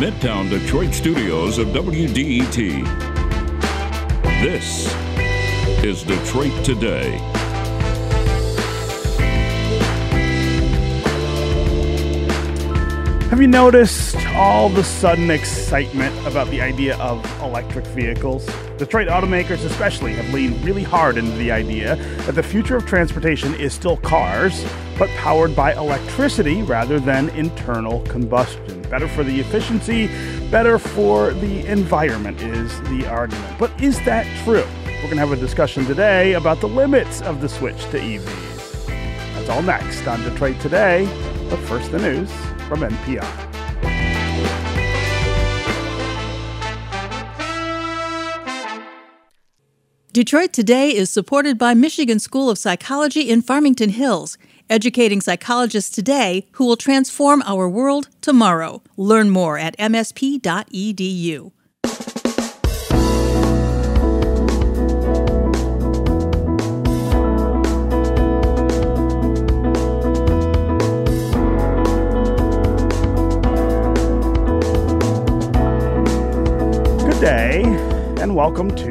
Midtown Detroit studios of WDET. This is Detroit Today. Have you noticed all the sudden excitement about the idea of electric vehicles? Detroit automakers especially have leaned really hard into the idea that the future of transportation is still cars, but powered by electricity rather than internal combustion. Better for the efficiency, better for the environment is the argument. But is that true? We're going to have a discussion today about the limits of the switch to EVs. That's all next on Detroit Today, but first the news from MPR. Detroit Today is supported by Michigan School of Psychology in Farmington Hills, educating psychologists today who will transform our world tomorrow. Learn more at msp.edu. Good day, and welcome to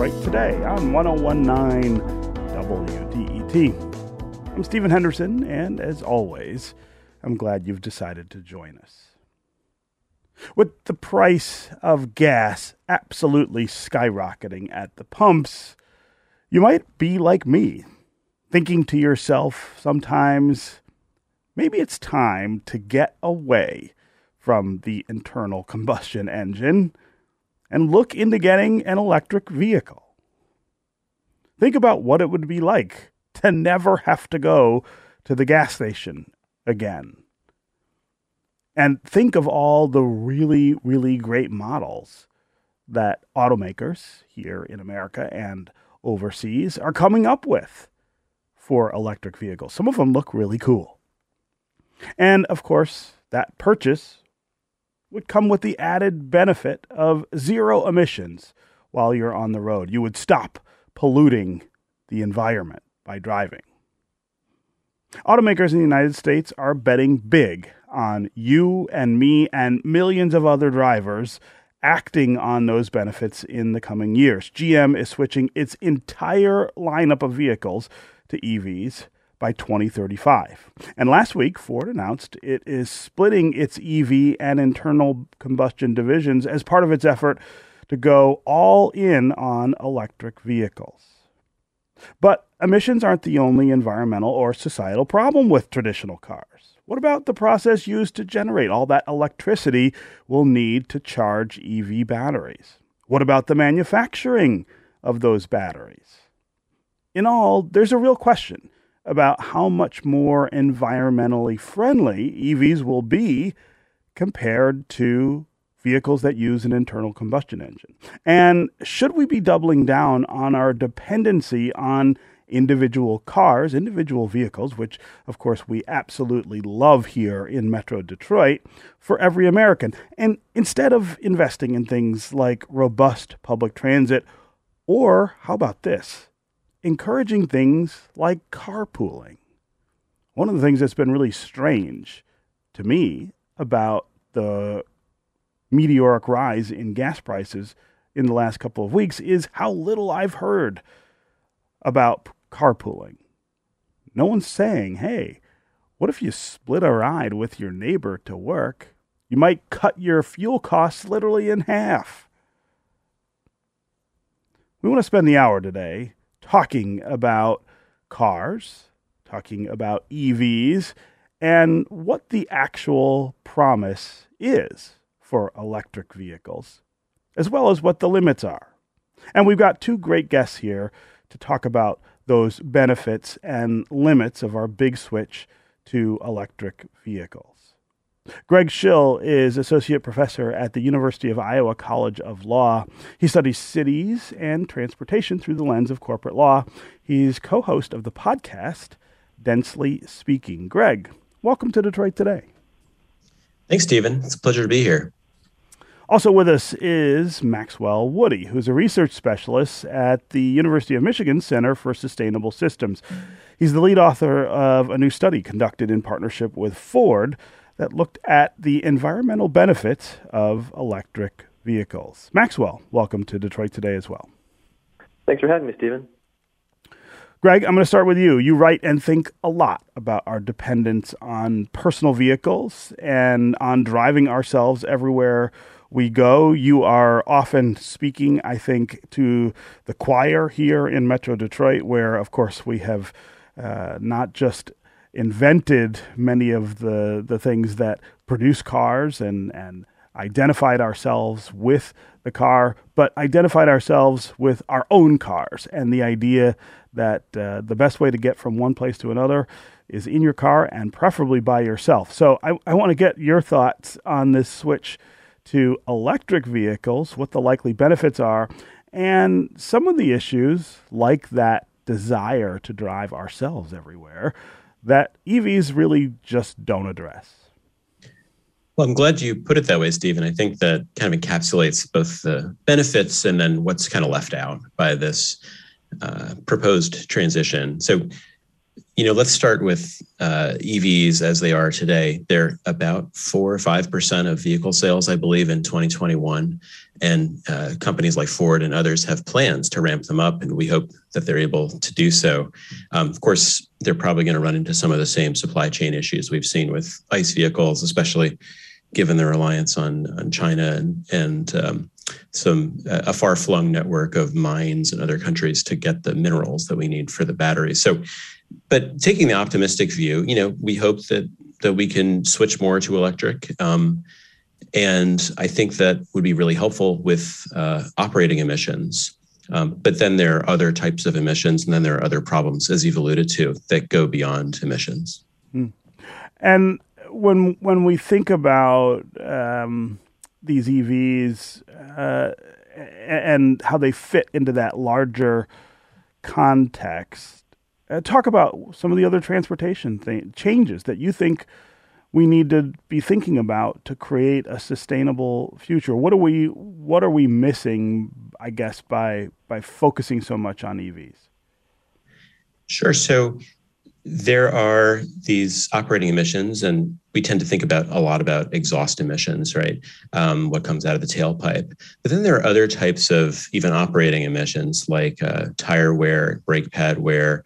Right Today on 101.9 WDET. I'm Stephen Henderson, and as always, I'm glad you've decided to join us. With the price of gas absolutely skyrocketing at the pumps, you might be like me, thinking to yourself sometimes, maybe it's time to get away from the internal combustion engine and look into getting an electric vehicle. Think about what it would be like to never have to go to the gas station again. And think of all the really, really great models that automakers here in America and overseas are coming up with for electric vehicles. Some of them look really cool. And of course, that purchase would come with the added benefit of zero emissions while you're on the road. You would stop polluting the environment by driving. Automakers in the United States are betting big on you and me and millions of other drivers acting on those benefits in the coming years. GM is switching its entire lineup of vehicles to EVs by 2035. And last week, Ford announced it is splitting its EV and internal combustion divisions as part of its effort to go all in on electric vehicles. But emissions aren't the only environmental or societal problem with traditional cars. What about the process used to generate all that electricity we'll need to charge EV batteries? What about the manufacturing of those batteries? In all, there's a real question about how much more environmentally friendly EVs will be compared to vehicles that use an internal combustion engine. And should we be doubling down on our dependency on individual cars, individual vehicles, which, of course, we absolutely love here in Metro Detroit, for every American? And instead of investing in things like robust public transit, or how about this? Encouraging things like carpooling. One of the things that's been really strange to me about the meteoric rise in gas prices in the last couple of weeks is how little I've heard about carpooling. No one's saying, hey, what if you split a ride with your neighbor to work? You might cut your fuel costs literally in half. We want to spend the hour today talking about cars, talking about EVs, and what the actual promise is for electric vehicles, as well as what the limits are. And we've got two great guests here to talk about those benefits and limits of our big switch to electric vehicles. Greg Schill is associate professor at the University of Iowa College of Law. He studies cities and transportation through the lens of corporate law. He's co-host of the podcast, Densely Speaking. Greg, welcome to Detroit Today. Thanks, Stephen. It's a pleasure to be here. Also with us is Maxwell Woody, who's a research specialist at the University of Michigan Center for Sustainable Systems. He's the lead author of a new study conducted in partnership with Ford that looked at the environmental benefits of electric vehicles. Maxwell, welcome to Detroit Today as well. Thanks for having me, Stephen. Greg, I'm going to start with you. You write and think a lot about our dependence on personal vehicles and on driving ourselves everywhere we go. You are often speaking, I think, to the choir here in Metro Detroit, where, of course, we have not just invented many of the things that produce cars and identified ourselves with the car, but identified ourselves with our own cars and the idea that the best way to get from one place to another is in your car and preferably by yourself. So I want to get your thoughts on this switch to electric vehicles, what the likely benefits are, and some of the issues like that desire to drive ourselves everywhere that EVs really just don't address. Well, I'm glad you put it that way, Stephen. I think that kind of encapsulates both the benefits and then what's kind of left out by this proposed transition. So, you know, let's start with EVs as they are today. They're about 4 or 5% of vehicle sales, I believe, in 2021. And companies like Ford and others have plans to ramp them up, and we hope that they're able to do so. Of course, they're probably going to run into some of the same supply chain issues we've seen with ICE vehicles, especially given their reliance on China and a far-flung network of mines in other countries to get the minerals that we need for the batteries. So, but taking the optimistic view, you know, we hope that we can switch more to electric. And I think that would be really helpful with operating emissions. But then there are other types of emissions, and then there are other problems, as you've alluded to, that go beyond emissions. Mm. And when we think about these EVs and how they fit into that larger context, talk about some of the other transportation changes that you think we need to be thinking about to create a sustainable future. What are we missing, I guess, by focusing so much on EVs? Sure. So there are these operating emissions, and we tend to think a lot about exhaust emissions, right? What comes out of the tailpipe. But then there are other types of even operating emissions, like tire wear, brake pad wear,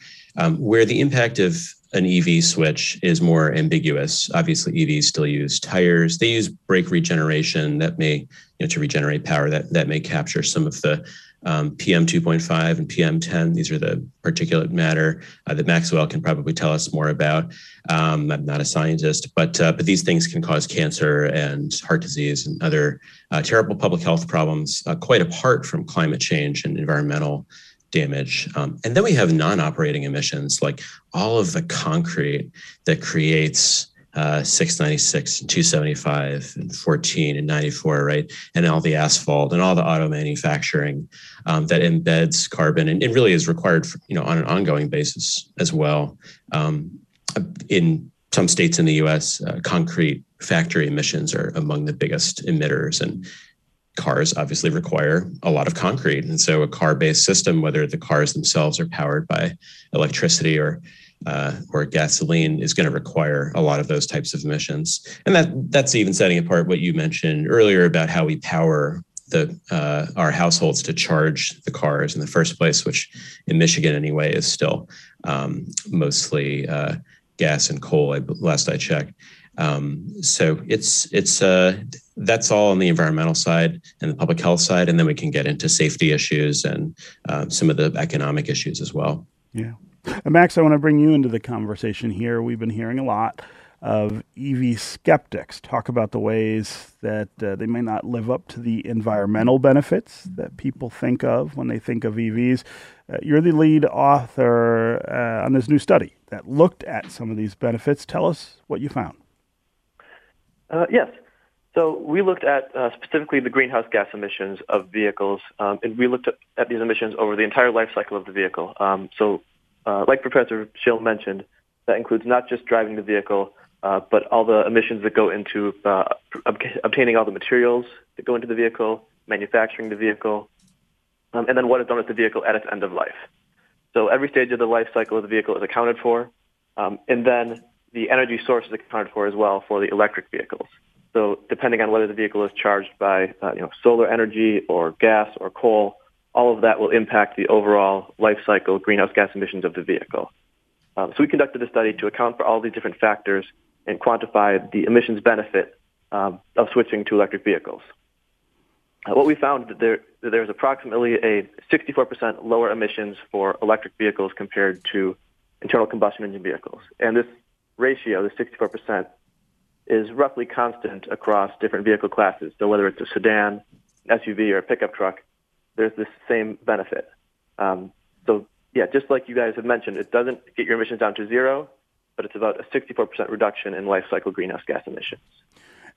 where the impact of an EV switch is more ambiguous. Obviously, EVs still use tires. They use brake regeneration that may, you know, to regenerate power that may capture some of the PM 2.5 and PM 10. These are the particulate matter that Maxwell can probably tell us more about. I'm not a scientist, but these things can cause cancer and heart disease and other terrible public health problems, quite apart from climate change and environmental damage. And then we have non-operating emissions, like all of the concrete that creates 696 and 275 and 14 and 94, right? And all the asphalt and all the auto manufacturing that embeds carbon, and it really is required for, you know, on an ongoing basis as well. In some states in the U.S., concrete factory emissions are among the biggest emitters, and cars obviously require a lot of concrete. And so a car-based system, whether the cars themselves are powered by electricity or gasoline, is going to require a lot of those types of emissions. And that's even setting apart what you mentioned earlier about how we power our households to charge the cars in the first place, which in Michigan anyway is still mostly gas and coal, last I checked. So it's that's all on the environmental side and the public health side, and then we can get into safety issues and some of the economic issues as well. Yeah. And Max, I want to bring you into the conversation here. We've been hearing a lot of EV skeptics talk about the ways that they may not live up to the environmental benefits that people think of when they think of EVs. You're the lead author on this new study that looked at some of these benefits. Tell us what you found. Yes. So we looked at specifically the greenhouse gas emissions of vehicles, and we looked at these emissions over the entire life cycle of the vehicle. So like Professor Schill mentioned, that includes not just driving the vehicle, but all the emissions that go into obtaining all the materials that go into the vehicle, manufacturing the vehicle, and then what is done with the vehicle at its end of life. So every stage of the life cycle of the vehicle is accounted for, and then the energy source is accounted for as well for the electric vehicles. So depending on whether the vehicle is charged by solar energy or gas or coal, all of that will impact the overall life cycle greenhouse gas emissions of the vehicle. So we conducted a study to account for all these different factors and quantify the emissions benefit of switching to electric vehicles. What we found that there's approximately a 64% lower emissions for electric vehicles compared to internal combustion engine vehicles. And this ratio, the 64%, is roughly constant across different vehicle classes. So whether it's a sedan, an SUV, or a pickup truck, there's this same benefit. So, just like you guys have mentioned, it doesn't get your emissions down to zero, but it's about a 64% reduction in life cycle greenhouse gas emissions.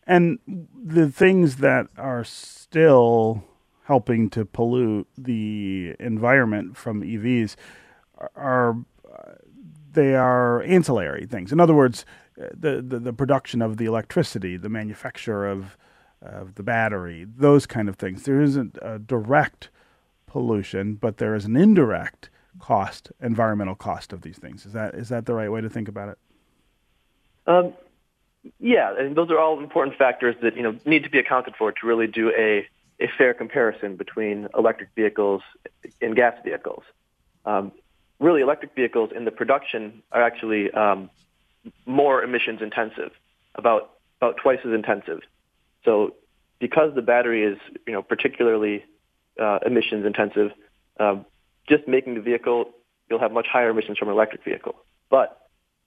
And the things that are still helping to pollute the environment from EVs are ancillary things. In other words, the production of the electricity, the manufacture of the battery, those kind of things. There isn't a direct pollution, but there is an indirect cost, environmental cost of these things. Is that the right way to think about it? Yeah, and those are all important factors that need to be accounted for to really do a fair comparison between electric vehicles and gas vehicles. Really, electric vehicles in the production are actually more emissions intensive, about twice as intensive. So, because the battery is particularly emissions intensive, just making the vehicle, you'll have much higher emissions from an electric vehicle. But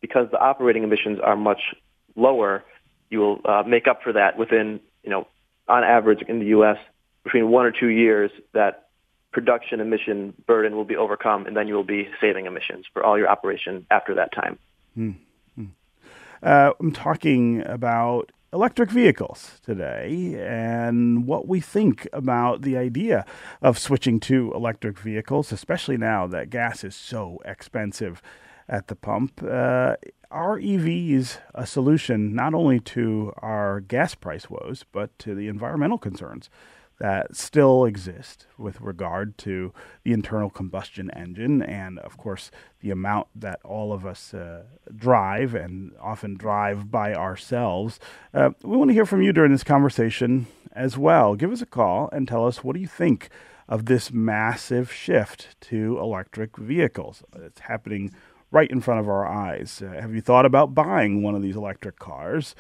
because the operating emissions are much lower, you will make up for that within, on average in the U.S., between 1 or 2 years, that production emission burden will be overcome, and then you will be saving emissions for all your operation after that time. Mm-hmm. I'm talking about electric vehicles today and what we think about the idea of switching to electric vehicles, especially now that gas is so expensive at the pump. Are EVs a solution not only to our gas price woes, but to the environmental concerns that still exist with regard to the internal combustion engine and, of course, the amount that all of us drive and often drive by ourselves? We want to hear from you during this conversation as well. Give us a call and tell us, what do you think of this massive shift to electric vehicles? It's happening right in front of our eyes. Have you thought about buying one of these electric cars?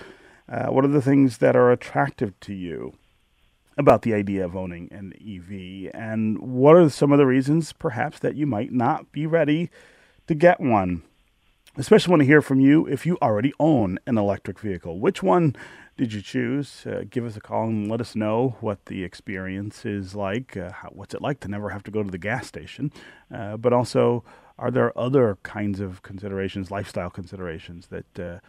What are the things that are attractive to you about the idea of owning an EV? And what are some of the reasons, perhaps, that you might not be ready to get one? Especially want to hear from you if you already own an electric vehicle. Which one did you choose? Give us a call and let us know what the experience is like. What's it like to never have to go to the gas station? But also, are there other kinds of considerations, lifestyle considerations, that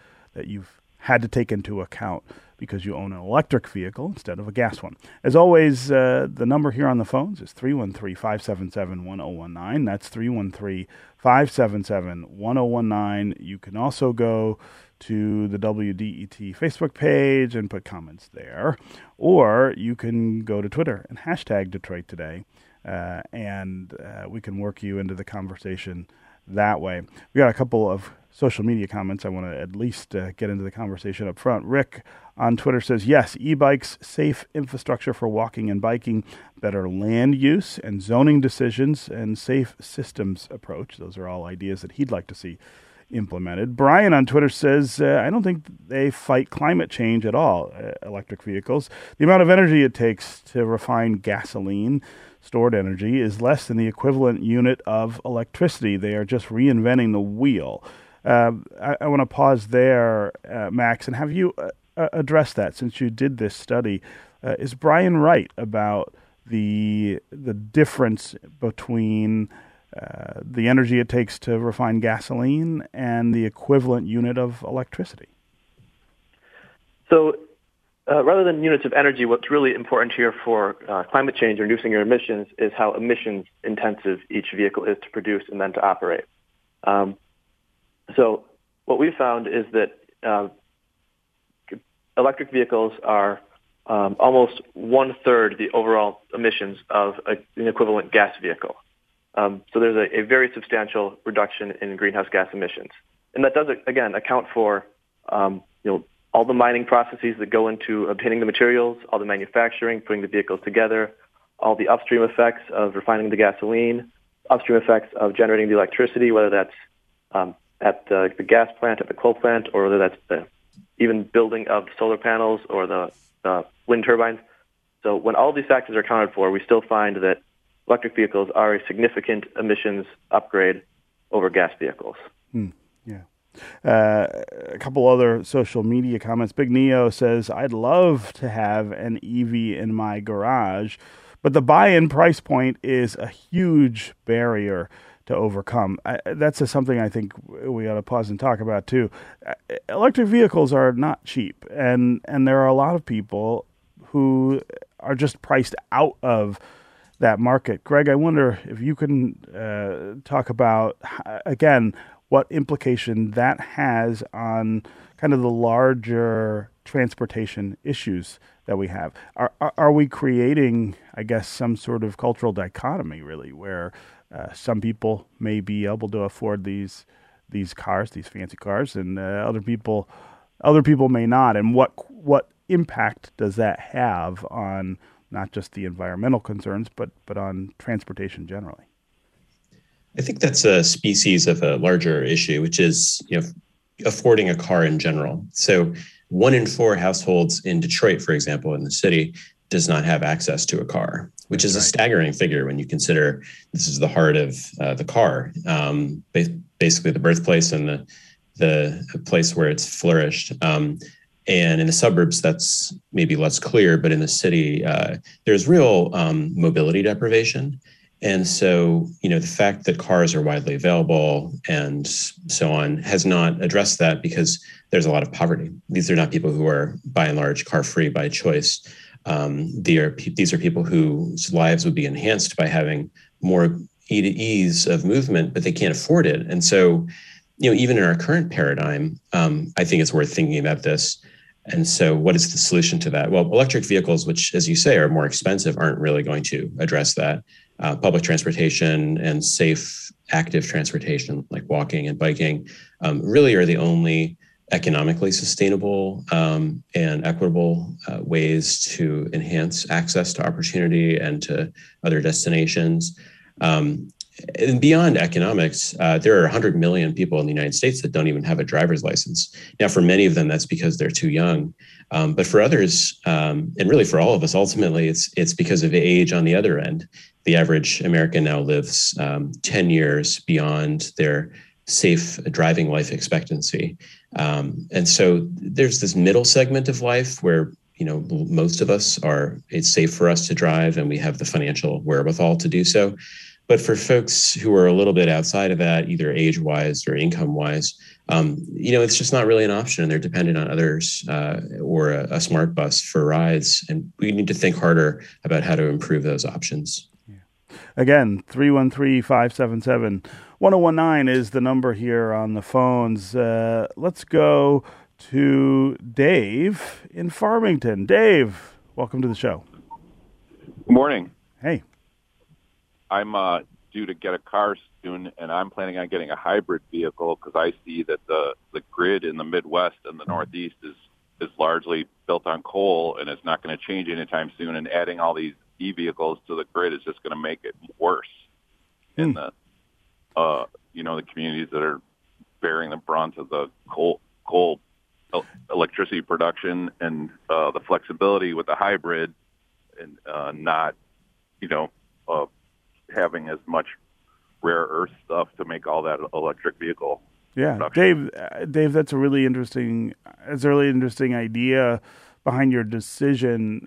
you've had to take into account because you own an electric vehicle instead of a gas one? As always, the number here on the phones is 313-577-1019. That's 313-577-1019. You can also go to the WDET Facebook page and put comments there. Or you can go to Twitter and hashtag Detroit Today. And we can work you into the conversation that way. We got a couple of social media comments I want to at least get into the conversation up front. Rick on Twitter says, yes, e-bikes, safe infrastructure for walking and biking, better land use and zoning decisions, and safe systems approach. Those are all ideas that he'd like to see implemented. Brian on Twitter says, I don't think they fight climate change at all, electric vehicles. The amount of energy it takes to refine gasoline, stored energy, is less than the equivalent unit of electricity. They are just reinventing the wheel. I want to pause there, Max, and have you addressed that since you did this study. Is Brian right about the difference between the energy it takes to refine gasoline and the equivalent unit of electricity? So rather than units of energy, what's really important here for climate change, reducing your emissions, is how emissions intensive each vehicle is to produce and then to operate. So what we found is that electric vehicles are almost 1/3 the overall emissions of an equivalent gas vehicle. So there's a very substantial reduction in greenhouse gas emissions. And that does, again, account for all the mining processes that go into obtaining the materials, all the manufacturing, putting the vehicles together, all the upstream effects of refining the gasoline, upstream effects of generating the electricity, whether that's at the gas plant, at the coal plant, or whether that's the even building of solar panels or the wind turbines. So when all these factors are accounted for, we still find that electric vehicles are a significant emissions upgrade over gas vehicles. Yeah. A couple other social media comments. Big Neo says, I'd love to have an EV in my garage, but the buy-in price point is a huge barrier to overcome. That's something I think we ought to pause and talk about too. Electric vehicles are not cheap, and there are a lot of people who are just priced out of that market. Greg, I wonder if you can talk about, again, what implication that has on kind of the larger transportation issues that we have. Are we creating, I guess, some sort of cultural dichotomy, really, where some people may be able to afford these cars, these fancy cars, and other people may not? And what impact does that have on not just the environmental concerns, but on transportation generally? I think that's a species of a larger issue, which is affording a car in general. So 1 in 4 households in Detroit, for example, in the city, does not have access to a car, which is a staggering figure when you consider this is the heart of the car, basically the birthplace and the place where it's flourished. And in the suburbs, that's maybe less clear, but in the city, there's real mobility deprivation. And so, the fact that cars are widely available and so on has not addressed that because there's a lot of poverty. These are not people who are, by and large, car-free by choice. These are people whose lives would be enhanced by having more ease of movement, but they can't afford it. And so, even in our current paradigm, I think it's worth thinking about this. And so what is the solution to that? Well, electric vehicles, which, as you say, are more expensive, aren't really going to address that. Public transportation and safe, active transportation, like walking and biking, really are the only economically sustainable and equitable ways to enhance access to opportunity and to other destinations. And beyond economics, there are 100 million people in the United States that don't even have a driver's license. Now, for many of them, that's because they're too young. But for others, and really for all of us, ultimately, it's because of age on the other end. The average American now lives 10 years beyond their safe driving life expectancy. And so there's this middle segment of life where, most of us it's safe for us to drive and we have the financial wherewithal to do so. But for folks who are a little bit outside of that, either age-wise or income-wise, it's just not really an option. They're dependent on others or a smart bus for rides. And we need to think harder about how to improve those options. Yeah. Again, 313-577-1019 is the number here on the phones. Let's go to Dave in Farmington. Dave, welcome to the show. Good morning. Hey. I'm due to get a car soon, and I'm planning on getting a hybrid vehicle because I see that the grid in the Midwest and the Northeast is largely built on coal, and it's not going to change anytime soon. And adding all these e-vehicles to the grid is just going to make it worse in the communities that are bearing the brunt of the coal electricity production, and the flexibility with the hybrid, and not having as much rare earth stuff to make all that electric vehicle. Yeah, production. Dave, that's a really interesting. It's a really interesting idea behind your decision,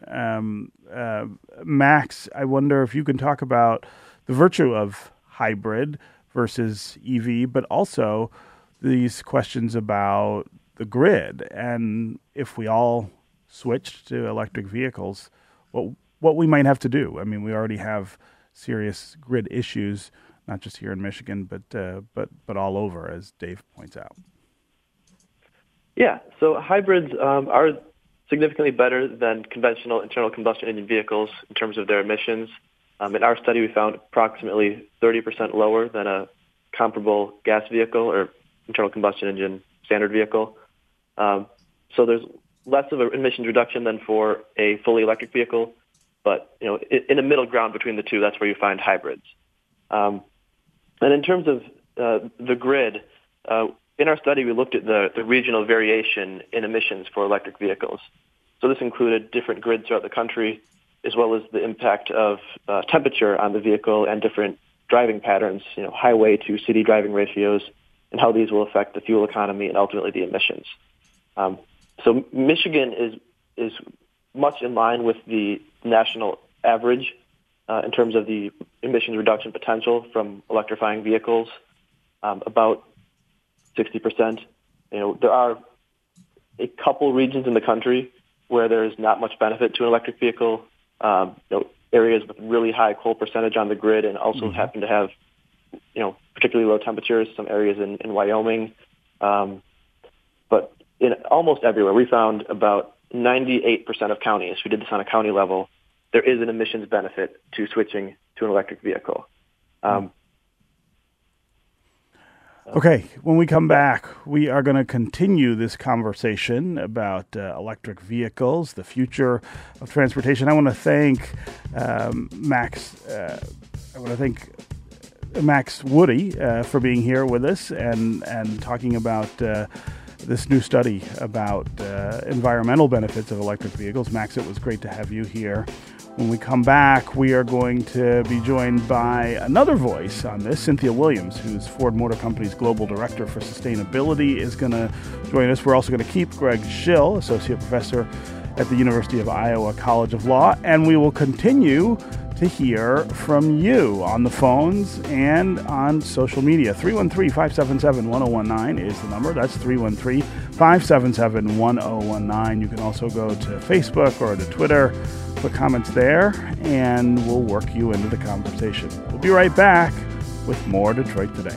Max. I wonder if you can talk about the virtue of hybrid versus EV, but also these questions about the grid and if we all switched to electric vehicles, what we might have to do. I mean, we already have serious grid issues, not just here in Michigan, but all over, as Dave points out. Yeah, so hybrids are significantly better than conventional internal combustion engine vehicles in terms of their emissions. In our study, we found approximately 30% lower than a comparable gas vehicle or internal combustion engine standard vehicle. So there's less of an emissions reduction than for a fully electric vehicle, but you know, in a middle ground between the two, that's where you find hybrids. And in terms of the grid, in our study we looked at the regional variation in emissions for electric vehicles. So this included different grids throughout the country, as well as the impact of temperature on the vehicle and different driving patterns, you know, highway to city driving ratios, and how these will affect the fuel economy and ultimately the emissions. So Michigan is much in line with the national average in terms of the emissions reduction potential from electrifying vehicles, about 60%. You know, there are a couple regions in the country where there is not much benefit to an electric vehicle. You know, areas with really high coal percentage on the grid, and also happen to have, you know, particularly low temperatures. Some areas in Wyoming, but in almost everywhere, we found about 98% of counties. We did this on a county level. There is an emissions benefit to switching to an electric vehicle. Okay, when we come back, we are going to continue this conversation about electric vehicles, the future of transportation. I want to thank Max Woody for being here with us and talking about this new study about environmental benefits of electric vehicles. Max, it was great to have you here. When we come back, we are going to be joined by another voice on this. Cynthia Williams, who's Ford Motor Company's Global Director for Sustainability, is going to join us. We're also going to keep Greg Schill, Associate Professor at the University of Iowa College of Law, and we will continue to hear from you on the phones and on social media. 313-577-1019 is the number. That's 313-577-1019. You can also go to Facebook or to Twitter, put comments there, and we'll work you into the conversation. We'll be right back with more Detroit Today.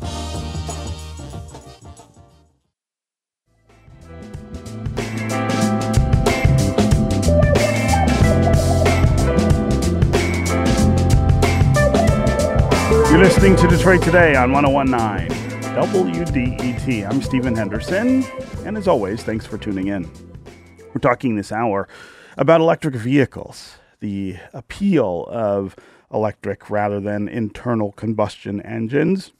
Listening to Detroit Today on 101.9 WDET. I'm Stephen Henderson, and as always, thanks for tuning in. We're talking this hour about electric vehicles, the appeal of electric rather than internal combustion engines,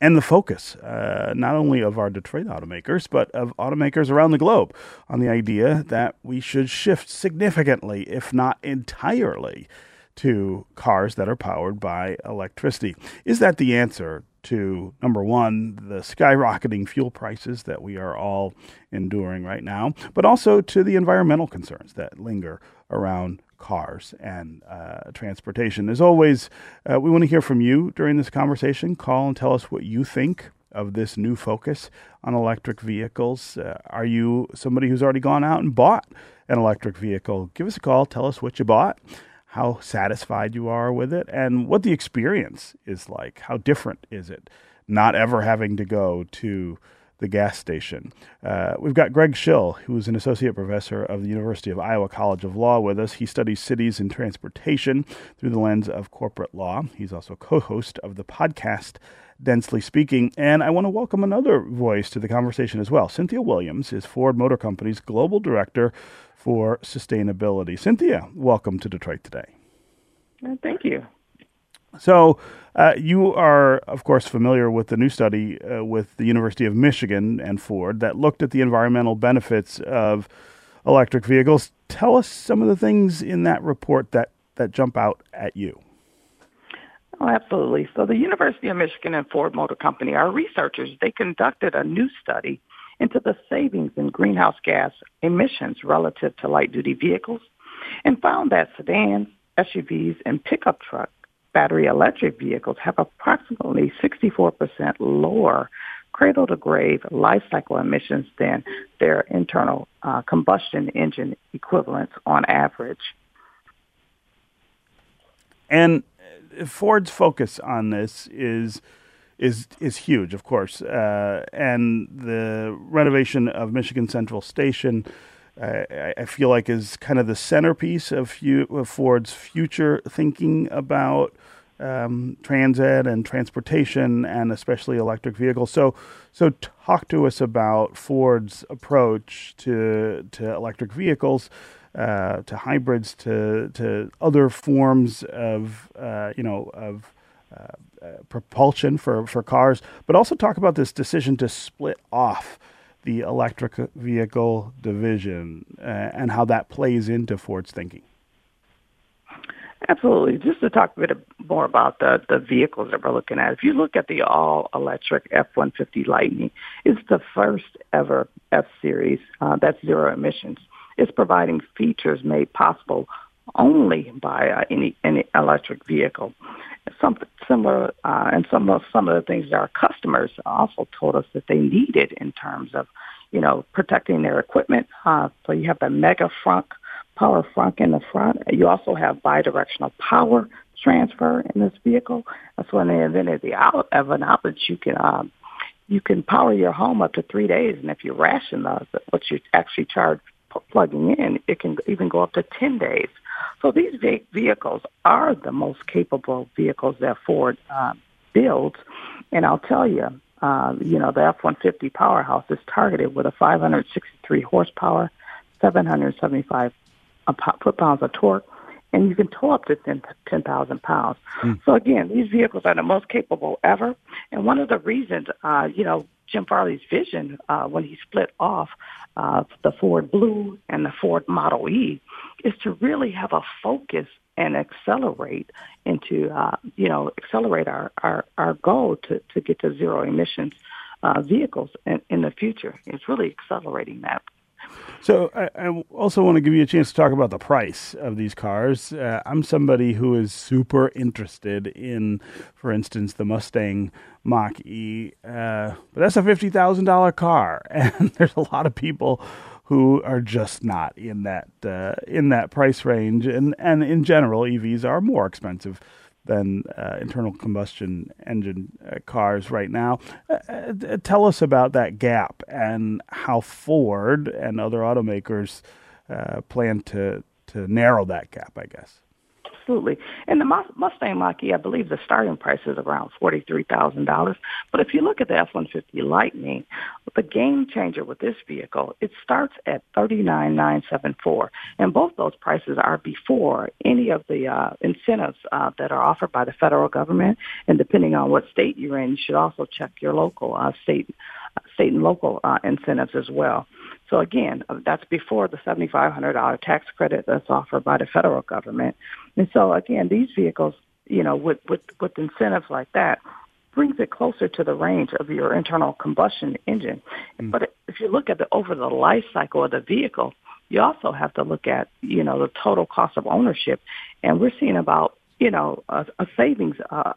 and the focus not only of our Detroit automakers, but of automakers around the globe on the idea that we should shift significantly, if not entirely, to cars that are powered by electricity. Is that the answer to, number one, the skyrocketing fuel prices that we are all enduring right now, but also to the environmental concerns that linger around cars and transportation? As always, we want to hear from you during this conversation. Call and tell us what you think of this new focus on electric vehicles. Are you somebody who's already gone out and bought an electric vehicle? Give us a call. Tell us what you bought, how satisfied you are with it, and what the experience is like. How different is it not ever having to go to the gas station? We've got Greg Schill, who is an associate professor of the University of Iowa College of Law, with us. He studies cities and transportation through the lens of corporate law. He's also co-host of the podcast Densely Speaking. And I want to welcome another voice to the conversation as well. Cynthia Williams is Ford Motor Company's Global Director for Sustainability. Cynthia, welcome to Detroit Today. Thank you. So you are, of course, familiar with the new study with the University of Michigan and Ford that looked at the environmental benefits of electric vehicles. Tell us some of the things in that report that jump out at you. Oh, absolutely. So the University of Michigan and Ford Motor Company, our researchers, they conducted a new study into the savings in greenhouse gas emissions relative to light-duty vehicles, and found that sedans, SUVs, and pickup truck battery electric vehicles have approximately 64% lower cradle to grave life cycle emissions than their internal combustion engine equivalents on average. And Ford's focus on this is huge, of course. And the renovation of Michigan Central Station, I feel like, is kind of the centerpiece of Ford's future thinking about transit and transportation, and especially electric vehicles. So talk to us about Ford's approach to electric vehicles, to hybrids, to other forms of propulsion for cars, but also talk about this decision to split off the electric vehicle division and how that plays into Ford's thinking. Absolutely. Just to talk a bit more about the vehicles that we're looking at, if you look at the all-electric F-150 Lightning, it's the first ever F-Series that's zero emissions. It's providing features made possible only by any electric vehicle. Something similar, and some of the things that our customers also told us that they needed in terms of, protecting their equipment. So you have the mega frunk, power frunk in the front. You also have bidirectional power transfer in this vehicle. That's when they invented the out of an outage. You can power your home up to 3 days, and if you ration what you actually charge plugging in, it can even go up to 10 days. So these vehicles are the most capable vehicles that Ford builds. And I'll tell you, the F-150 powerhouse is targeted with a 563 horsepower, 775 foot-pounds of torque, and you can tow up to 10,000 pounds. So, again, these vehicles are the most capable ever. And one of the reasons, Jim Farley's vision when he split off the Ford Blue and the Ford Model E is to really have a focus and accelerate our goal to get to zero emissions vehicles in the future. It's really accelerating that. So I also want to give you a chance to talk about the price of these cars. I'm somebody who is super interested in, for instance, the Mustang Mach-E, but that's a $50,000 car, and there's a lot of people who are just not in that price range. And in general, EVs are more expensive than internal combustion engine cars right now. Tell us about that gap and how Ford and other automakers plan to narrow that gap, I guess. Absolutely. And the Mustang Mach-E, I believe the starting price is around $43,000. But if you look at the F-150 Lightning, the game changer with this vehicle, it starts at $39,974. And both those prices are before any of the incentives that are offered by the federal government. And depending on what state you're in, you should also check your local state and local incentives as well. So, again, that's before the $7,500 tax credit that's offered by the federal government. And so, again, these vehicles, with incentives like that, brings it closer to the range of your internal combustion engine. Mm. But if you look at over the life cycle of the vehicle, you also have to look at, the total cost of ownership. And we're seeing about, a savings, on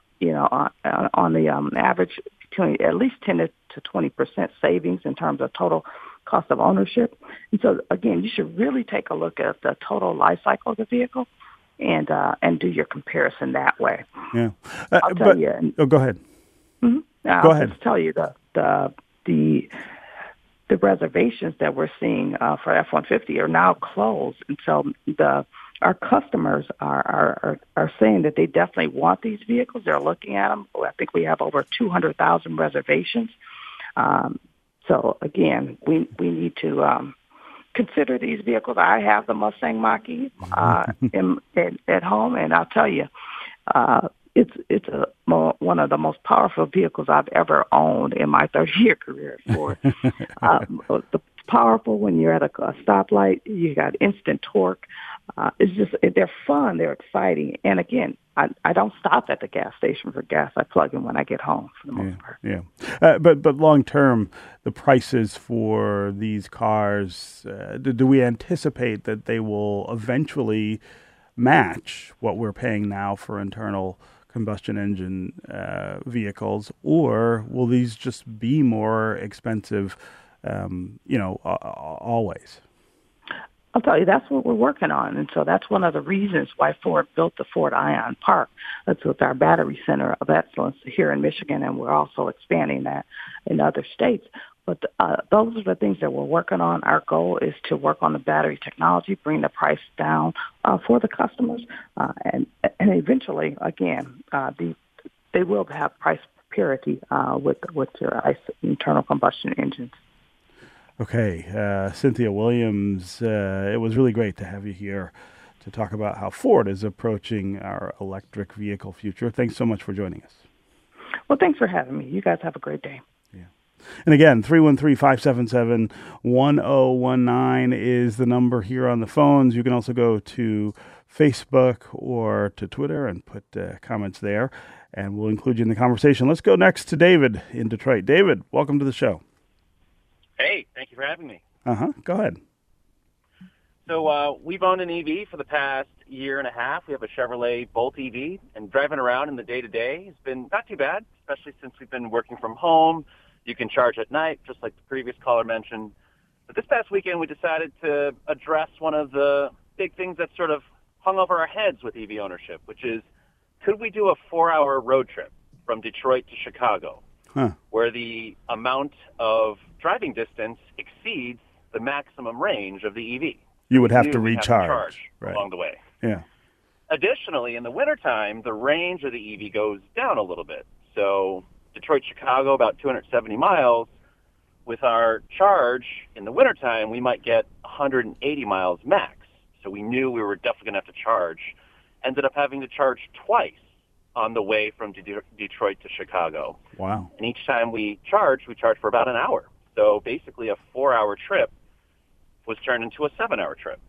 the average between at least 10 to 20% savings in terms of total cost of ownership. And so, again, you should really take a look at the total life cycle of the vehicle and do your comparison that way. Yeah. I'll tell you. Go ahead. Go ahead. I'll just tell you the reservations that we're seeing for F-150 are now closed. And so our customers are saying that they definitely want these vehicles. They're looking at them. I think we have over 200,000 reservations. So, again, we need to consider these vehicles. I have the Mustang Mach-E at home, and I'll tell you, it's one of the most powerful vehicles I've ever owned in my 30-year career. It's powerful when you're at a stoplight. You got instant torque. It's just they're fun. They're exciting. And, again, I don't stop at the gas station for gas. I plug in when I get home for the most part. Yeah. But long term, the prices for these cars, do we anticipate that they will eventually match what we're paying now for internal combustion engine vehicles, or will these just be more expensive, always? I'll tell you, that's what we're working on. And so that's one of the reasons why Ford built the Ford Ion Park. That's with our battery center of excellence here in Michigan, and we're also expanding that in other states. But those are the things that we're working on. Our goal is to work on the battery technology, bring the price down for the customers, and eventually, again, they will have price parity with your internal combustion engines. Okay, Cynthia Williams, it was really great to have you here to talk about how Ford is approaching our electric vehicle future. Thanks so much for joining us. Well, thanks for having me. You guys have a great day. And again, 313-577-1019 is the number here on the phones. You can also go to Facebook or to Twitter and put comments there, and we'll include you in the conversation. Let's go next to David in Detroit. David, welcome to the show. Hey, thank you for having me. Go ahead. So we've owned an EV for the past year and a half. We have a Chevrolet Bolt EV, and driving around in the day-to-day has been not too bad, especially since we've been working from home. You can charge at night, just like the previous caller mentioned. But this past weekend, we decided to address one of the big things that sort of hung over our heads with EV ownership, which is, could we do a 4-hour road trip from Detroit to Chicago, where the amount of driving distance exceeds the maximum range of the EV? You would have to recharge right along the way. Yeah. Additionally, in the wintertime, the range of the EV goes down a little bit. So Detroit, Chicago, about 270 miles. With our charge in the wintertime, we might get 180 miles max. So we knew we were definitely going to have to charge. Ended up having to charge twice on the way from Detroit to Chicago. Wow. And each time we charge for about an hour. So basically a 4-hour trip was turned into a 7-hour trip.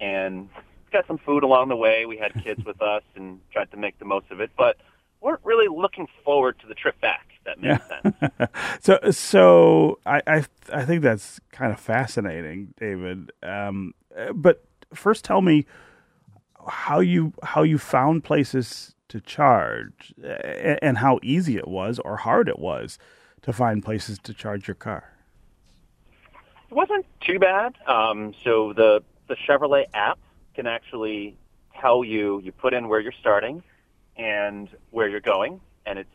And got some food along the way. We had kids with us and tried to make the most of it. But weren't really looking forward to the trip back, if that makes sense. So I think that's kind of fascinating, David. But first, tell me how you found places to charge, and how easy it was or hard it was to find places to charge your car. It wasn't too bad. So the Chevrolet app can actually tell you, you put in where you're starting and where you're going, and it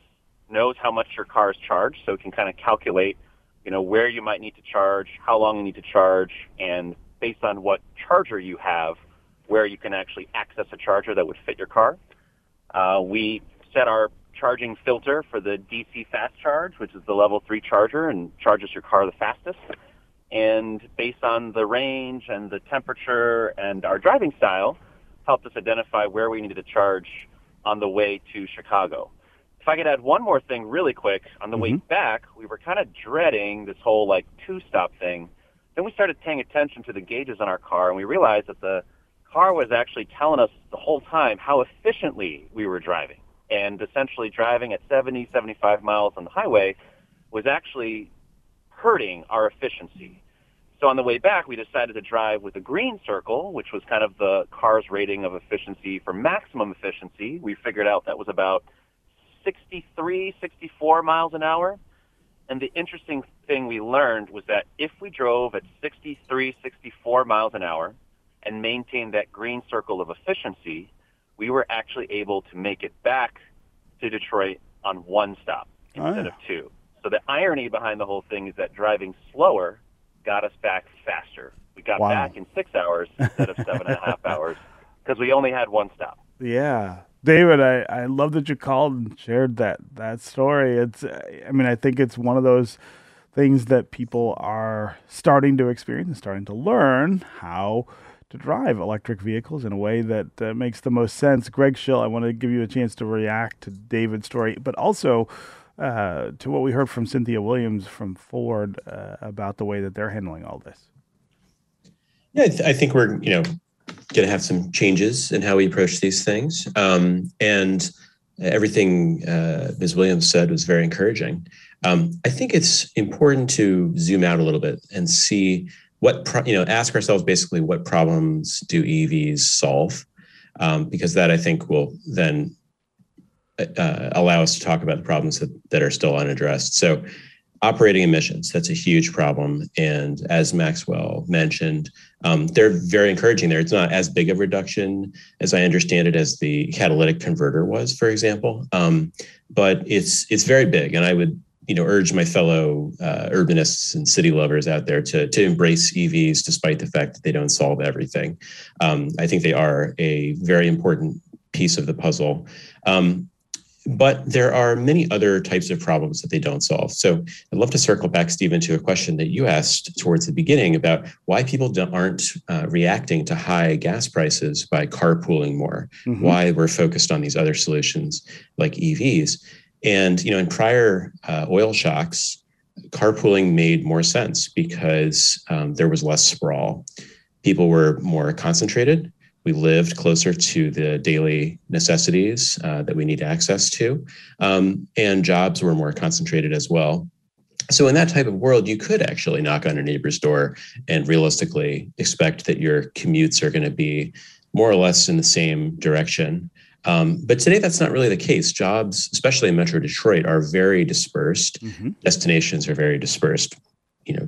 knows how much your car is charged, so it can kind of calculate, where you might need to charge, how long you need to charge, and based on what charger you have, where you can actually access a charger that would fit your car. We set our charging filter for the DC fast charge, which is the level 3 charger, and charges your car the fastest. And based on the range and the temperature and our driving style, helped us identify where we needed to charge on the way to Chicago. If I could add one more thing really quick, on the way back, we were kind of dreading this whole two-stop thing. Then we started paying attention to the gauges on our car, and we realized that the car was actually telling us the whole time how efficiently we were driving. And essentially driving at 70, 75 miles on the highway was actually hurting our efficiency. So on the way back, we decided to drive with a green circle, which was kind of the car's rating of efficiency for maximum efficiency. We figured out that was about 63, 64 miles an hour. And the interesting thing we learned was that if we drove at 63, 64 miles an hour and maintained that green circle of efficiency, we were actually able to make it back to Detroit on one stop instead of two. So the irony behind the whole thing is that driving slower got us back faster. We got back in 6 hours instead of 7.5 hours because we only had one stop. Yeah. David, I love that you called and shared that story. I think it's one of those things that people are starting to experience and starting to learn how to drive electric vehicles in a way that makes the most sense. Greg Schill, I want to give you a chance to react to David's story, but also to what we heard from Cynthia Williams from Ford about the way that they're handling all this. Yeah, I think we're going to have some changes in how we approach these things, and everything Ms. Williams said was very encouraging. I think it's important to zoom out a little bit and see ask ourselves basically what problems do EVs solve, because that I think will then allow us to talk about the problems that are still unaddressed. So operating emissions, that's a huge problem. And as Maxwell mentioned, they're very encouraging there. It's not as big of a reduction, as I understand it, as the catalytic converter was, for example, but it's very big. And I would urge my fellow urbanists and city lovers out there to embrace EVs, despite the fact that they don't solve everything. I think they are a very important piece of the puzzle. But there are many other types of problems that they don't solve. So I'd love to circle back, Stephen, to a question that you asked towards the beginning about why people aren't reacting to high gas prices by carpooling more, why we're focused on these other solutions like EVs. And, in prior oil shocks, carpooling made more sense because there was less sprawl. People were more concentrated. We lived closer to the daily necessities that we need access to, and jobs were more concentrated as well. So in that type of world, you could actually knock on a neighbor's door and realistically expect that your commutes are going to be more or less in the same direction. But today, that's not really the case. Jobs, especially in Metro Detroit, are very dispersed. Destinations are very dispersed.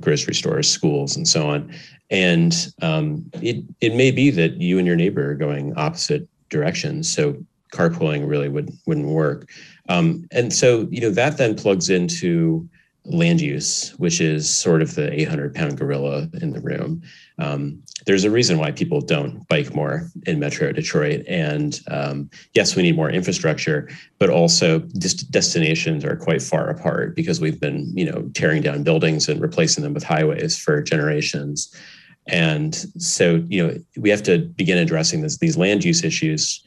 Grocery stores, schools, and so on. And it may be that you and your neighbor are going opposite directions. So carpooling really wouldn't work. And so, that then plugs into land use, which is sort of the 800-pound gorilla in the room. There's a reason why people don't bike more in Metro Detroit. And yes, we need more infrastructure, but also destinations are quite far apart because we've been, tearing down buildings and replacing them with highways for generations. And so, we have to begin addressing these land use issues,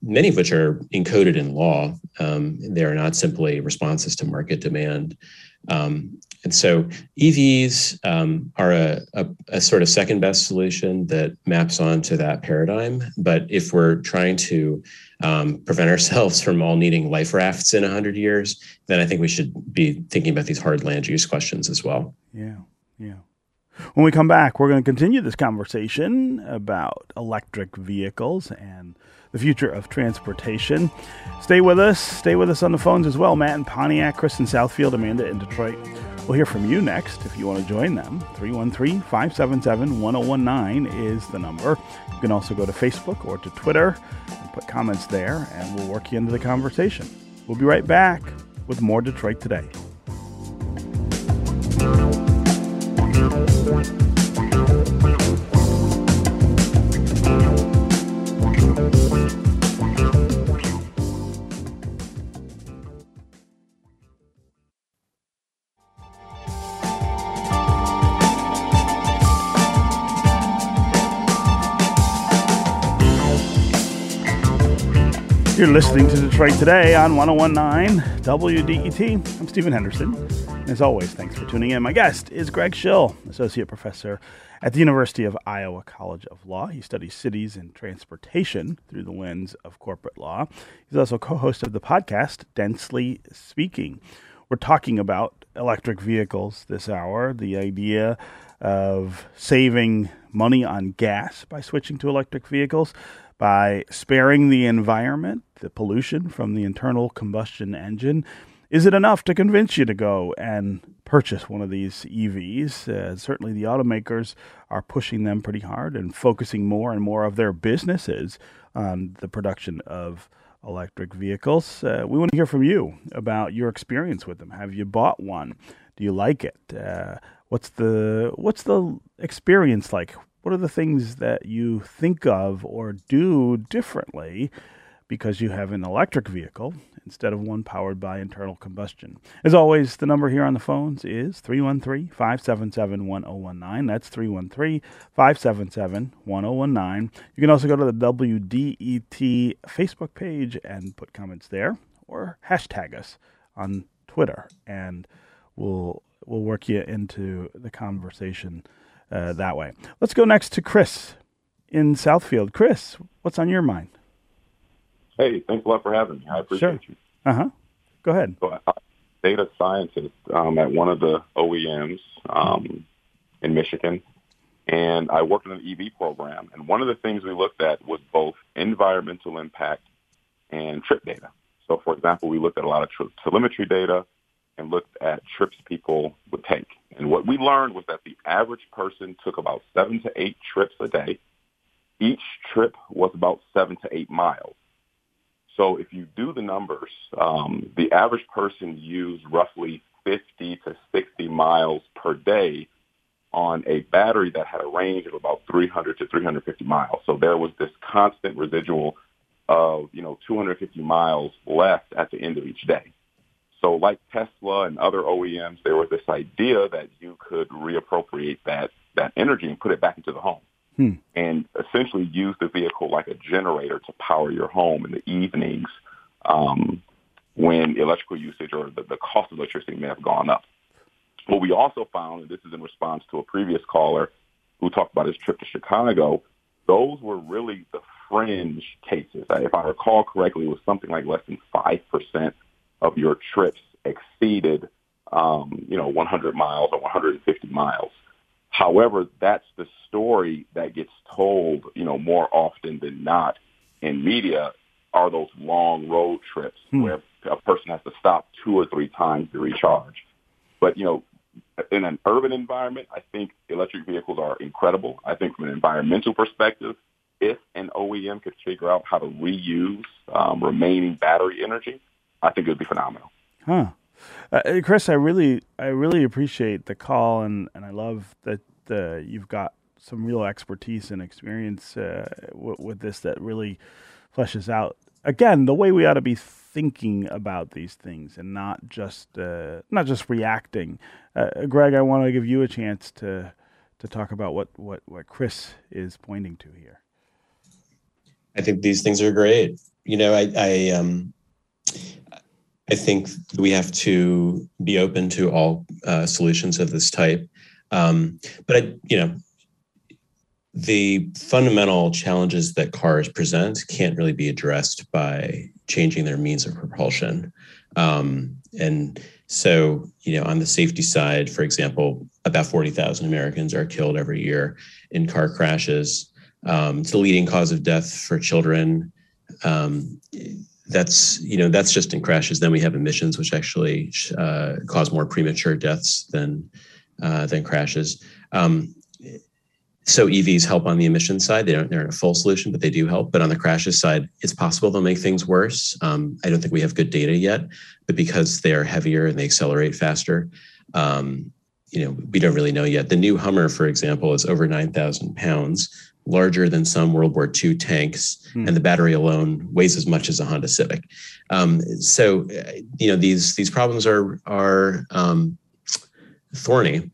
many of which are encoded in law. They are not simply responses to market demand. And so EVs are a sort of second best solution that maps onto that paradigm. But if we're trying to prevent ourselves from all needing life rafts in 100 years, then I think we should be thinking about these hard land use questions as well. Yeah. When we come back, we're going to continue this conversation about electric vehicles and the future of transportation. Stay with us. Stay with us on the phones as well. Matt in Pontiac, Chris in Southfield, Amanda in Detroit. We'll hear from you next if you want to join them. 313-577-1019 is the number. You can also go to Facebook or to Twitter and put comments there, and we'll work you into the conversation. We'll be right back with more Detroit Today. You're listening to Detroit Today on 101.9 WDET. I'm Stephen Henderson. And as always, thanks for tuning in. My guest is Greg Schill, associate professor at the University of Iowa College of Law. He studies cities and transportation through the lens of corporate law. He's also co-host of the podcast, Densely Speaking. We're talking about electric vehicles this hour, the idea of saving money on gas by switching to electric vehicles, by sparing the environment, the pollution from the internal combustion engine. Is it enough to convince you to go and purchase one of these EVs? Certainly the automakers are pushing them pretty hard and focusing more and more of their businesses on the production of electric vehicles. We want to hear from you about your experience with them. Have you bought one? Do you like it? What's the experience like? What are the things that you think of or do differently because you have an electric vehicle instead of one powered by internal combustion? As always, the number here on the phones is 313-577-1019. That's 313-577-1019. You can also go to the WDET Facebook page and put comments there, or hashtag us on Twitter, and we'll work you into the conversation that way. Let's go next to Chris in Southfield. Chris, what's on your mind? Hey, thanks a lot for having me. I appreciate you. Go ahead. So, data scientist at one of the OEMs in Michigan, and I worked in an EV program. And one of the things we looked at was both environmental impact and trip data. So, for example, we looked at a lot of telemetry data and looked at trips people would take. And what we learned was that the average person took about 7 to 8 trips a day. Each trip was about 7 to 8 miles. So if you do the numbers, the average person used roughly 50 to 60 miles per day on a battery that had a range of about 300 to 350 miles. So there was this constant residual of, 250 miles left at the end of each day. So like Tesla and other OEMs, there was this idea that you could reappropriate that energy and put it back into the home. And essentially use the vehicle like a generator to power your home in the evenings when electrical usage or the cost of electricity may have gone up. What we also found, and this is in response to a previous caller who talked about his trip to Chicago, those were really the fringe cases. If I recall correctly, it was something like less than 5% of your trips exceeded, 100 miles or 150 miles. However, that's the story that gets told, more often than not in media are those long road trips where a person has to stop 2 or 3 times to recharge. But, in an urban environment, I think electric vehicles are incredible. I think from an environmental perspective, if an OEM could figure out how to reuse remaining battery energy, I think it would be phenomenal. Chris, I really appreciate the call, and I love that you've got some real expertise and experience with this that really fleshes out, again, the way we ought to be thinking about these things and not just reacting. Greg, I want to give you a chance to talk about what Chris is pointing to here. I think these things are great. I think we have to be open to all solutions of this type. But the fundamental challenges that cars present can't really be addressed by changing their means of propulsion. And so, on the safety side, for example, about 40,000 Americans are killed every year in car crashes. It's the leading cause of death for children. That's just in crashes. Then we have emissions, which actually cause more premature deaths than crashes. So EVs help on the emission side. They're not a full solution, but they do help. But on the crashes side, it's possible they'll make things worse. I don't think we have good data yet, but because they are heavier and they accelerate faster, we don't really know yet. The new Hummer, for example, is over 9,000 pounds. Larger than some World War II tanks, and the battery alone weighs as much as a Honda Civic. These problems are thorny,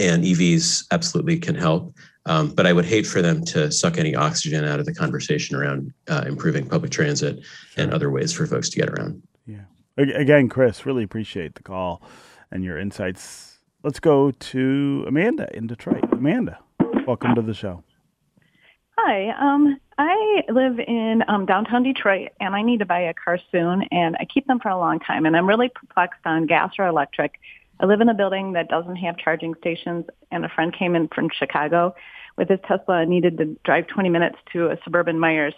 and EVs absolutely can help. But I would hate for them to suck any oxygen out of the conversation around improving public transit and other ways for folks to get around. Yeah. Again, Chris, really appreciate the call and your insights. Let's go to Amanda in Detroit. Amanda, welcome to the show. Hi, I live in downtown Detroit, and I need to buy a car soon, and I keep them for a long time, and I'm really perplexed on gas or electric. I live in a building that doesn't have charging stations, and a friend came in from Chicago with his Tesla and needed to drive 20 minutes to a suburban Myers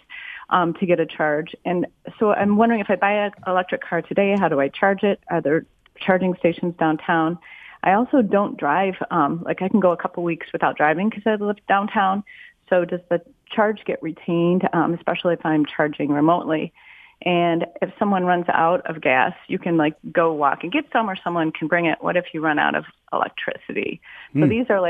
to get a charge. And so I'm wondering, if I buy an electric car today, how do I charge it? Are there charging stations downtown? I also don't drive. I can go a couple weeks without driving because I live downtown. So does the charge get retained, especially if I'm charging remotely? And if someone runs out of gas, you can go walk and get some, or someone can bring it. What if you run out of electricity? So these are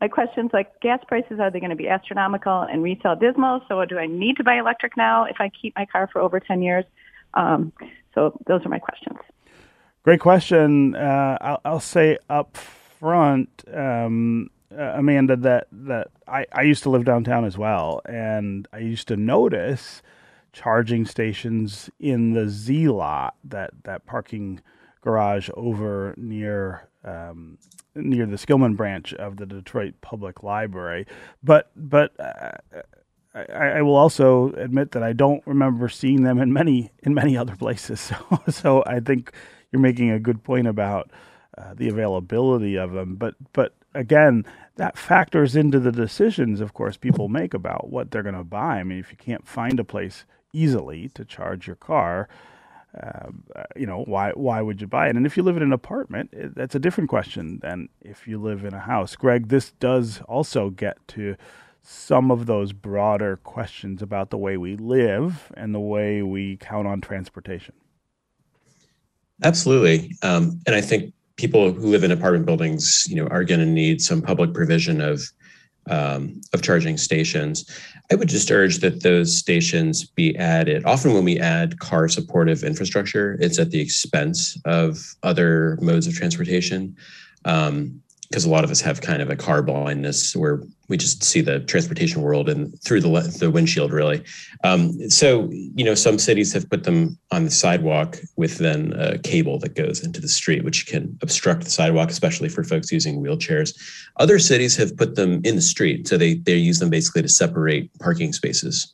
my questions, gas prices, are they going to be astronomical and retail dismal? So do I need to buy electric now if I keep my car for over 10 years? So those are my questions. Great question. I'll say up front, Amanda, that I used to live downtown as well, and I used to notice charging stations in the Z lot, that parking garage over near the Skillman branch of the Detroit Public Library. But I will also admit that I don't remember seeing them in many other places. So I think you're making a good point about the availability of them, but. Again, that factors into the decisions, of course, people make about what they're going to buy. I mean, if you can't find a place easily to charge your car, why would you buy it? And if you live in an apartment, that's a different question than if you live in a house. Greg, this does also get to some of those broader questions about the way we live and the way we count on transportation. Absolutely. And I think people who live in apartment buildings, are going to need some public provision of charging stations. I would just urge that those stations be added. Often when we add car supportive infrastructure, it's at the expense of other modes of transportation. Because a lot of us have kind of a car blindness where we just see the transportation world and through the windshield, really. So some cities have put them on the sidewalk with then a cable that goes into the street, which can obstruct the sidewalk, especially for folks using wheelchairs. Other cities have put them in the street. So they use them basically to separate parking spaces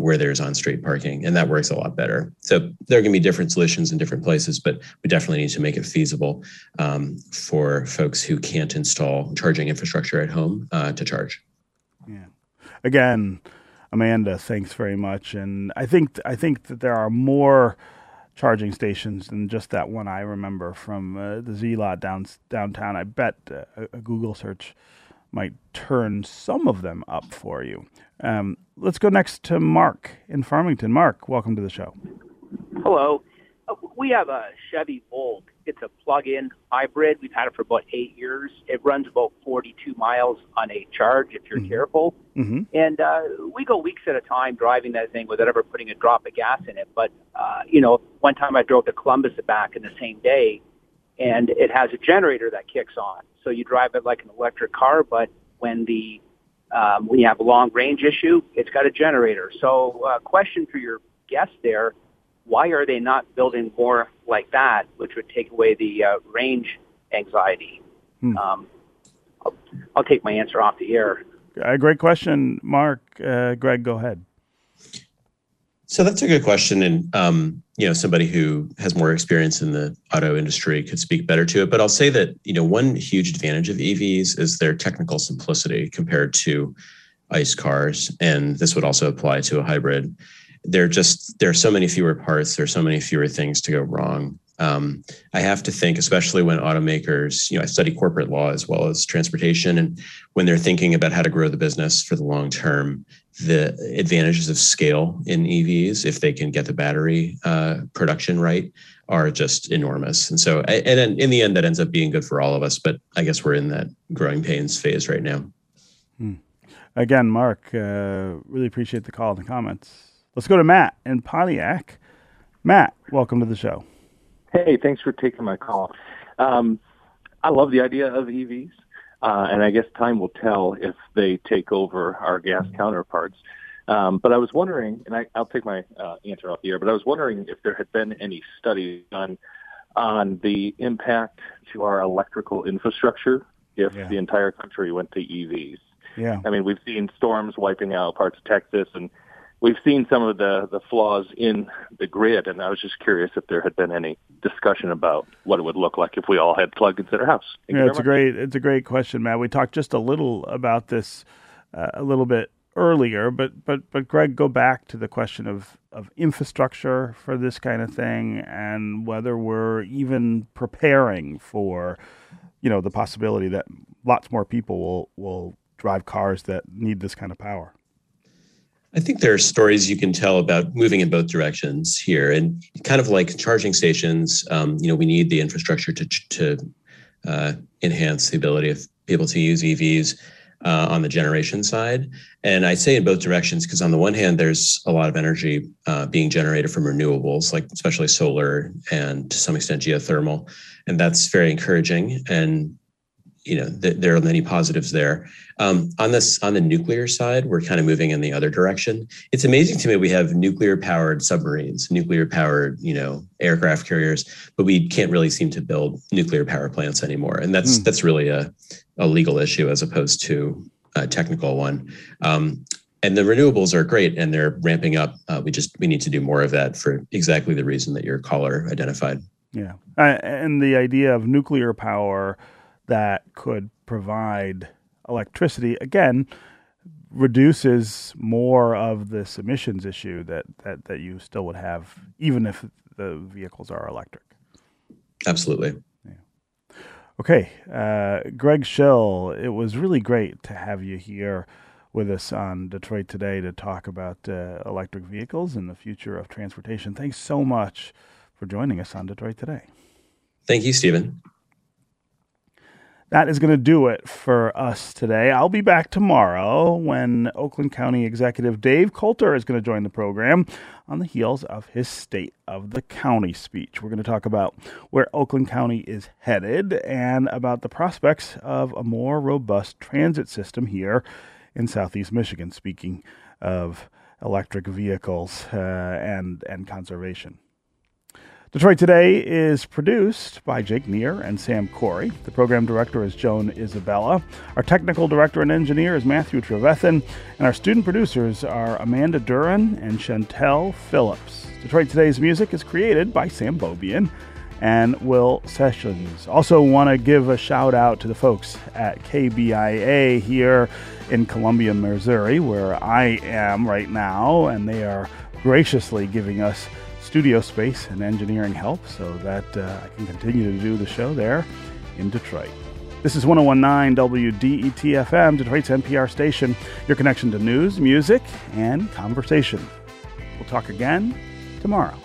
where there's on-street parking, and that works a lot better. So there are going to be different solutions in different places, but we definitely need to make it feasible for folks who can't install charging infrastructure at home to charge. Yeah. Again, Amanda, thanks very much. And I think that there are more charging stations than just that one I remember from the Z lot downtown. I bet a Google search might turn some of them up for you. Let's go next to Mark in Farmington. Mark, welcome to the show. Hello. We have a Chevy Bolt. It's a plug-in hybrid. We've had it for about 8 years. It runs about 42 miles on a charge if you're careful. Mm-hmm. And we go weeks at a time driving that thing without ever putting a drop of gas in it. But, one time I drove to Columbus and back in the same day, and it has a generator that kicks on. So you drive it like an electric car, but when you have a long range issue, it's got a generator. So question for your guest there, why are they not building more like that, which would take away the range anxiety? I'll take my answer off the air. Great question, Mark. Greg, go ahead. So that's a good question. And, somebody who has more experience in the auto industry could speak better to it. But I'll say that, one huge advantage of EVs is their technical simplicity compared to ICE cars. And this would also apply to a hybrid. There are so many fewer parts. There are so many fewer things to go wrong. I have to think, especially when automakers, I study corporate law as well as transportation, and when they're thinking about how to grow the business for the long term, the advantages of scale in EVs, if they can get the battery production right, are just enormous. And so, and in the end, that ends up being good for all of us, but I guess we're in that growing pains phase right now. Again, Mark, really appreciate the call and the comments. Let's go to Matt in Pontiac. Matt, welcome to the show. Hey, thanks for taking my call. I love the idea of EVs, and I guess time will tell if they take over our gas counterparts. But I was wondering, and I'll take my answer off the air, but I was wondering if there had been any studies on the impact to our electrical infrastructure if the entire country went to EVs. Yeah. I mean, we've seen storms wiping out parts of Texas, and we've seen some of the flaws in the grid, and I was just curious if there had been any discussion about what it would look like if we all had plug-ins at our house. It's a great question, Matt. We talked just a little about this a little bit earlier, but Greg, go back to the question of infrastructure for this kind of thing and whether we're even preparing for, the possibility that lots more people will drive cars that need this kind of power. I think there are stories you can tell about moving in both directions here, and kind of like charging stations, we need the infrastructure to enhance the ability of people to use EVs on the generation side. And I say in both directions because on the one hand, there's a lot of energy being generated from renewables, like especially solar and to some extent geothermal, and that's very encouraging. And there are many positives there. On the nuclear side, we're kind of moving in the other direction. It's amazing to me we have nuclear-powered submarines, nuclear-powered, aircraft carriers, but we can't really seem to build nuclear power plants anymore. And that's really a legal issue as opposed to a technical one. And the renewables are great, and they're ramping up. We need to do more of that for exactly the reason that your caller identified. Yeah, and the idea of nuclear power that could provide electricity, again, reduces more of this emissions issue that you still would have, even if the vehicles are electric. Absolutely. Yeah. Okay. Greg Schill, it was really great to have you here with us on Detroit Today to talk about electric vehicles and the future of transportation. Thanks so much for joining us on Detroit Today. Thank you, Stephen. That is going to do it for us today. I'll be back tomorrow when Oakland County Executive Dave Coulter is going to join the program on the heels of his State of the County speech. We're going to talk about where Oakland County is headed and about the prospects of a more robust transit system here in Southeast Michigan, speaking of electric vehicles and conservation. Detroit Today is produced by Jake Neer and Sam Corey. The program director is Joan Isabella. Our technical director and engineer is Matthew Trevethan. And our student producers are Amanda Duran and Chantel Phillips. Detroit Today's music is created by Sam Bobian and Will Sessions. Also want to give a shout out to the folks at KBIA here in Columbia, Missouri, where I am right now. And they are graciously giving us studio space and engineering help so that I can continue to do the show there in Detroit. This is 101.9 WDET-FM, Detroit's MPR station, your connection to news, music, and conversation. We'll talk again tomorrow.